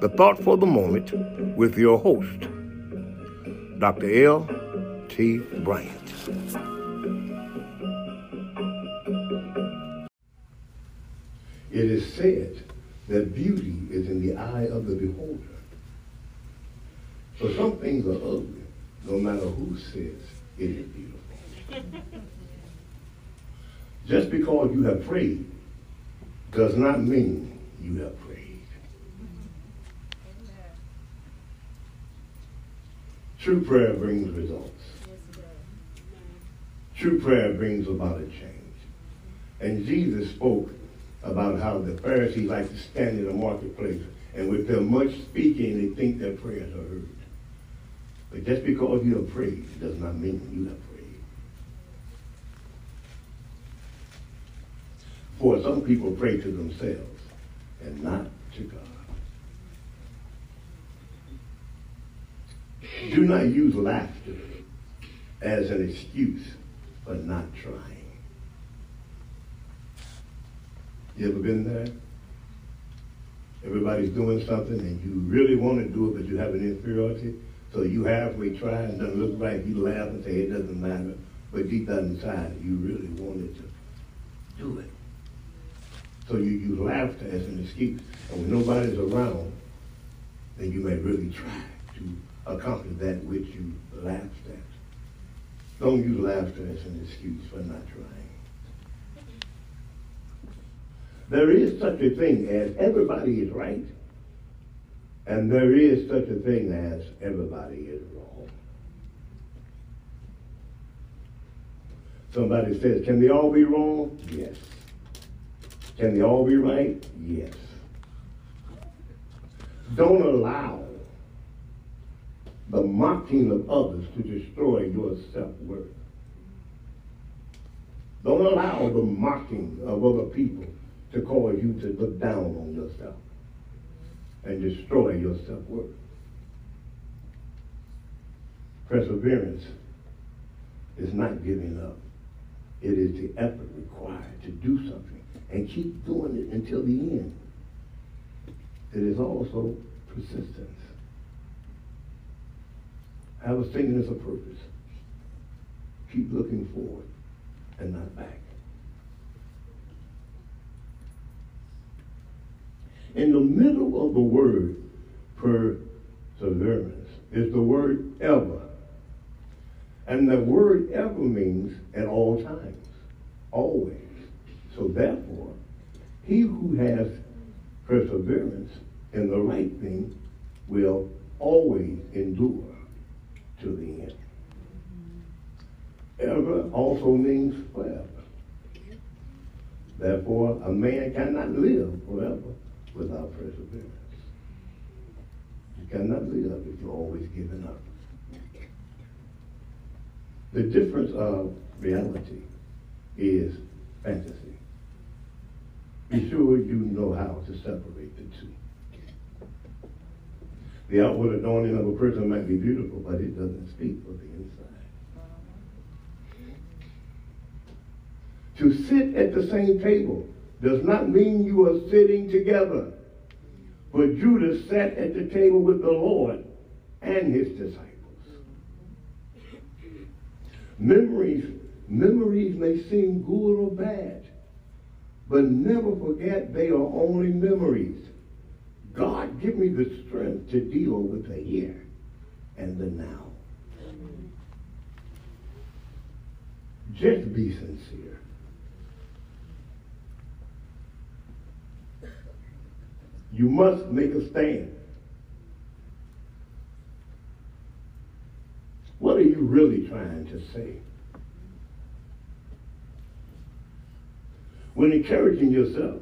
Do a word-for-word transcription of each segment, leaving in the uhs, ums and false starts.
the thought for the moment with your host, Doctor L T Bryant. It is said that beauty is in the eye of the beholder. So some things are ugly, no matter who says it is beautiful. Just because you have prayed does not mean you have prayed. True prayer brings results. True prayer brings about a change. And Jesus spoke about how the Pharisees like to stand in the marketplace, and with their much speaking, they think their prayers are heard. But just because you have prayed does not mean you have prayed. For some people pray to themselves and not to God. Do not use laughter as an excuse for not trying. You ever been there? Everybody's doing something and you really want to do it, but you have an inferiority. So you halfway try and it doesn't look right. You laugh and say it doesn't matter. But deep down inside, you really wanted to do it. So you use laughter as an excuse. And when nobody's around, then you may really try to accomplish that which you laughed at. Don't use laughter as an excuse for not trying. There is such a thing as everybody is right, and there is such a thing as everybody is wrong. Somebody says, can they all be wrong? Yes. Can they all be right? Yes. Don't allow the mocking of others to destroy your self-worth. Don't allow the mocking of other people to cause you to look down on yourself and destroy your self-worth. Perseverance is not giving up. It is the effort required to do something and keep doing it until the end. It is also persistence. Have a singleness of purpose. Keep looking forward and not back. In the middle of the word perseverance is the word ever. And the word ever means at all times, always. So therefore, he who has perseverance in the right thing will always endure to the end. Ever also means forever. Therefore, a man cannot live forever without perseverance. You cannot live if you're always giving up. The difference of reality is fantasy. Be sure you know how to separate the two. The outward adorning of a person might be beautiful, but it doesn't speak for the inside. To sit at the same table does not mean you are sitting together. But Judas sat at the table with the Lord and his disciples. Memories, memories may seem good or bad, but never forget they are only memories. God, give me the strength to deal with the here and the now. Just be sincere. You must make a stand. What are you really trying to say? When encouraging yourself,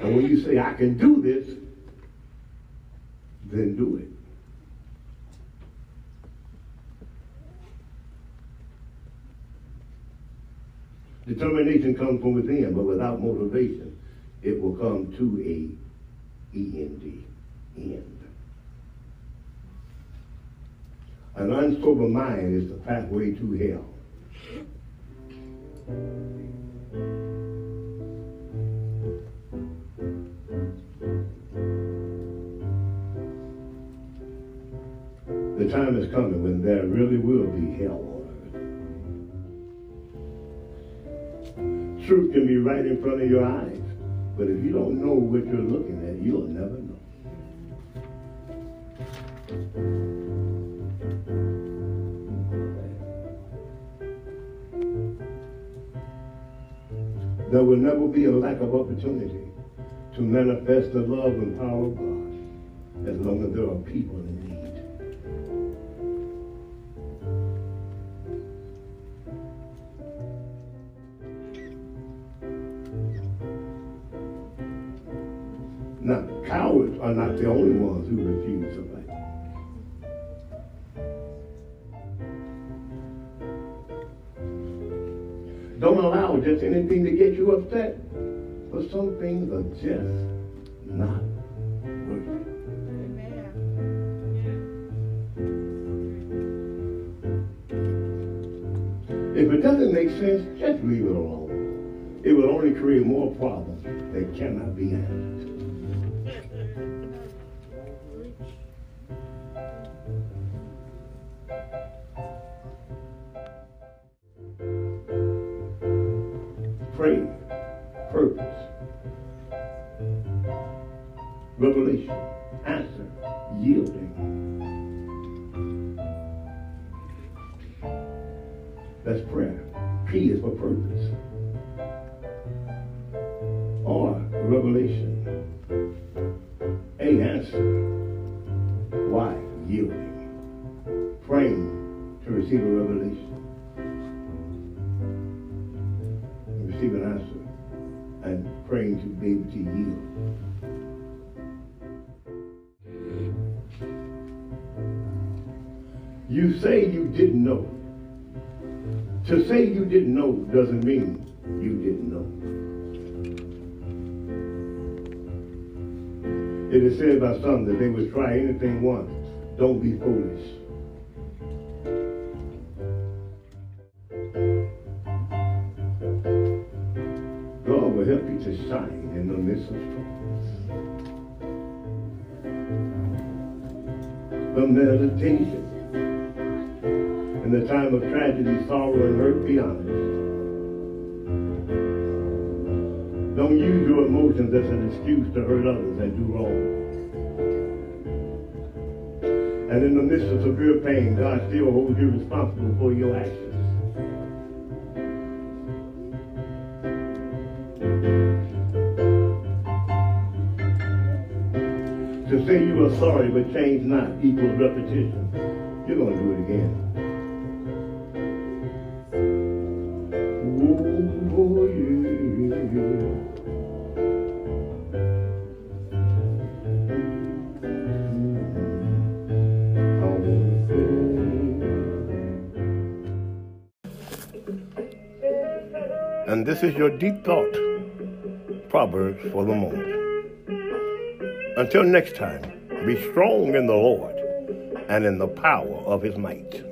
and when you say, I can do this, then do it. Determination comes from within, but without motivation, it will come to a end. end. An unsober mind is the pathway to hell. The time is coming when there really will be hell on earth. Truth can be right in front of your eyes, but if you don't know what you're looking at, you'll never know. There will never be a lack of opportunity to manifest the love and power of God as long as there are people in need. Now, cowards are not the only ones who refuse to fight. Don't allow just anything to get you upset. But some things are just not worth it. Amen. If it doesn't make sense, just leave it alone. It will only create more problems that cannot be handled. Praise, purpose, revelation, answer, yielding. That's prayer. P is for purpose. R, revelation. A, answer. Y, yielding. Praying to receive a revelation. An answer and praying to be able to yield. You say you didn't know. To say you didn't know doesn't mean you didn't know. It is said by some that they would try anything once. Don't be foolish. Help you to shine in the midst of troubles. The meditation in the time of tragedy, sorrow, and hurt, be honest. Don't use your emotions as an excuse to hurt others and do wrong. And in the midst of severe pain, God still holds you responsible for your actions. To say you are sorry but change not equals repetition. You're going to do it again. Oh, yeah. And this is your Deep Thought Proverbs for the moment. Until next time, be strong in the Lord and in the power of his might.